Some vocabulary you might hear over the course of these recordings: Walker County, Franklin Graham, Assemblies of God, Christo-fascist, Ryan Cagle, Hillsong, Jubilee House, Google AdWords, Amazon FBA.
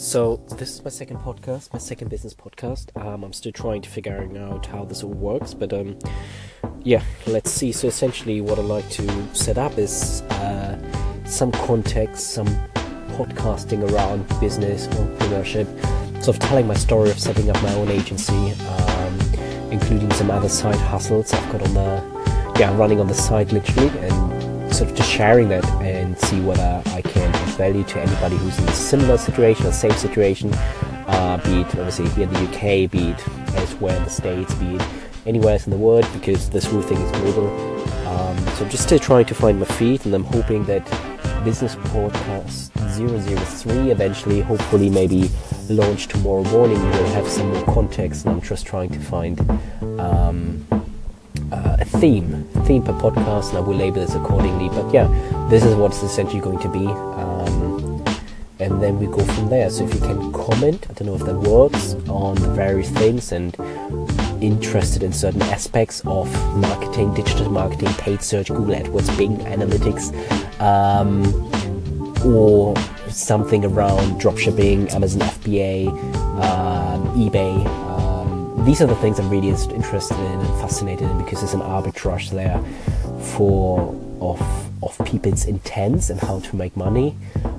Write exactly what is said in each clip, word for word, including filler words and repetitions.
So this is my second podcast, my second business podcast. Um, I'm still trying to figure out how this all works, but um, yeah, let's see. So essentially what I like to set up is uh, some context, some podcasting around business, entrepreneurship, sort of telling my story of setting up my own agency, um, including some other side hustles I've got on the, yeah, I'm running on the side literally, and sort of just sharing that and see whether I can add value to anybody who's in a similar situation or same situation, uh, be it obviously here in the U K, be it elsewhere in the States, be it anywhere else in the world, because this whole thing is global. Um, so I'm just still trying to find my feet, and I'm hoping that Business Podcast zero zero three eventually, hopefully maybe launch tomorrow morning, we'll have some more context, and I'm just trying to find um, uh, a theme theme per podcast, and I will label this accordingly. But yeah, this is what's essentially going to be, um, and then we go from there. So if you can comment, I don't know if that works, on the various things and interested in certain aspects of marketing, digital marketing, paid search, Google AdWords, Bing Analytics, um, or something around dropshipping, Amazon F B A, um, eBay. Um, these are the things I'm really interested in and fascinated in, because there's an arbitrage there for of of people's intents and how to make money.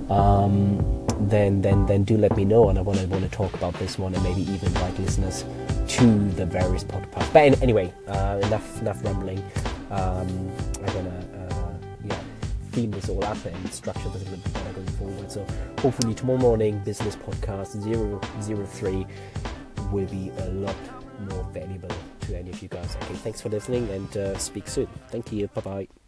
Um, then then then do let me know, and I want to want to talk about this one, and maybe even invite listeners to the various podcasts. But anyway, uh, enough enough rumbling. Um, I'm gonna uh, yeah theme this all up and structure this a little bit better going forward. So hopefully tomorrow morning, Business Podcast zero zero three will be a lot more valuable to any of you guys. Okay, thanks for listening, and uh, speak soon. Thank you. Bye bye.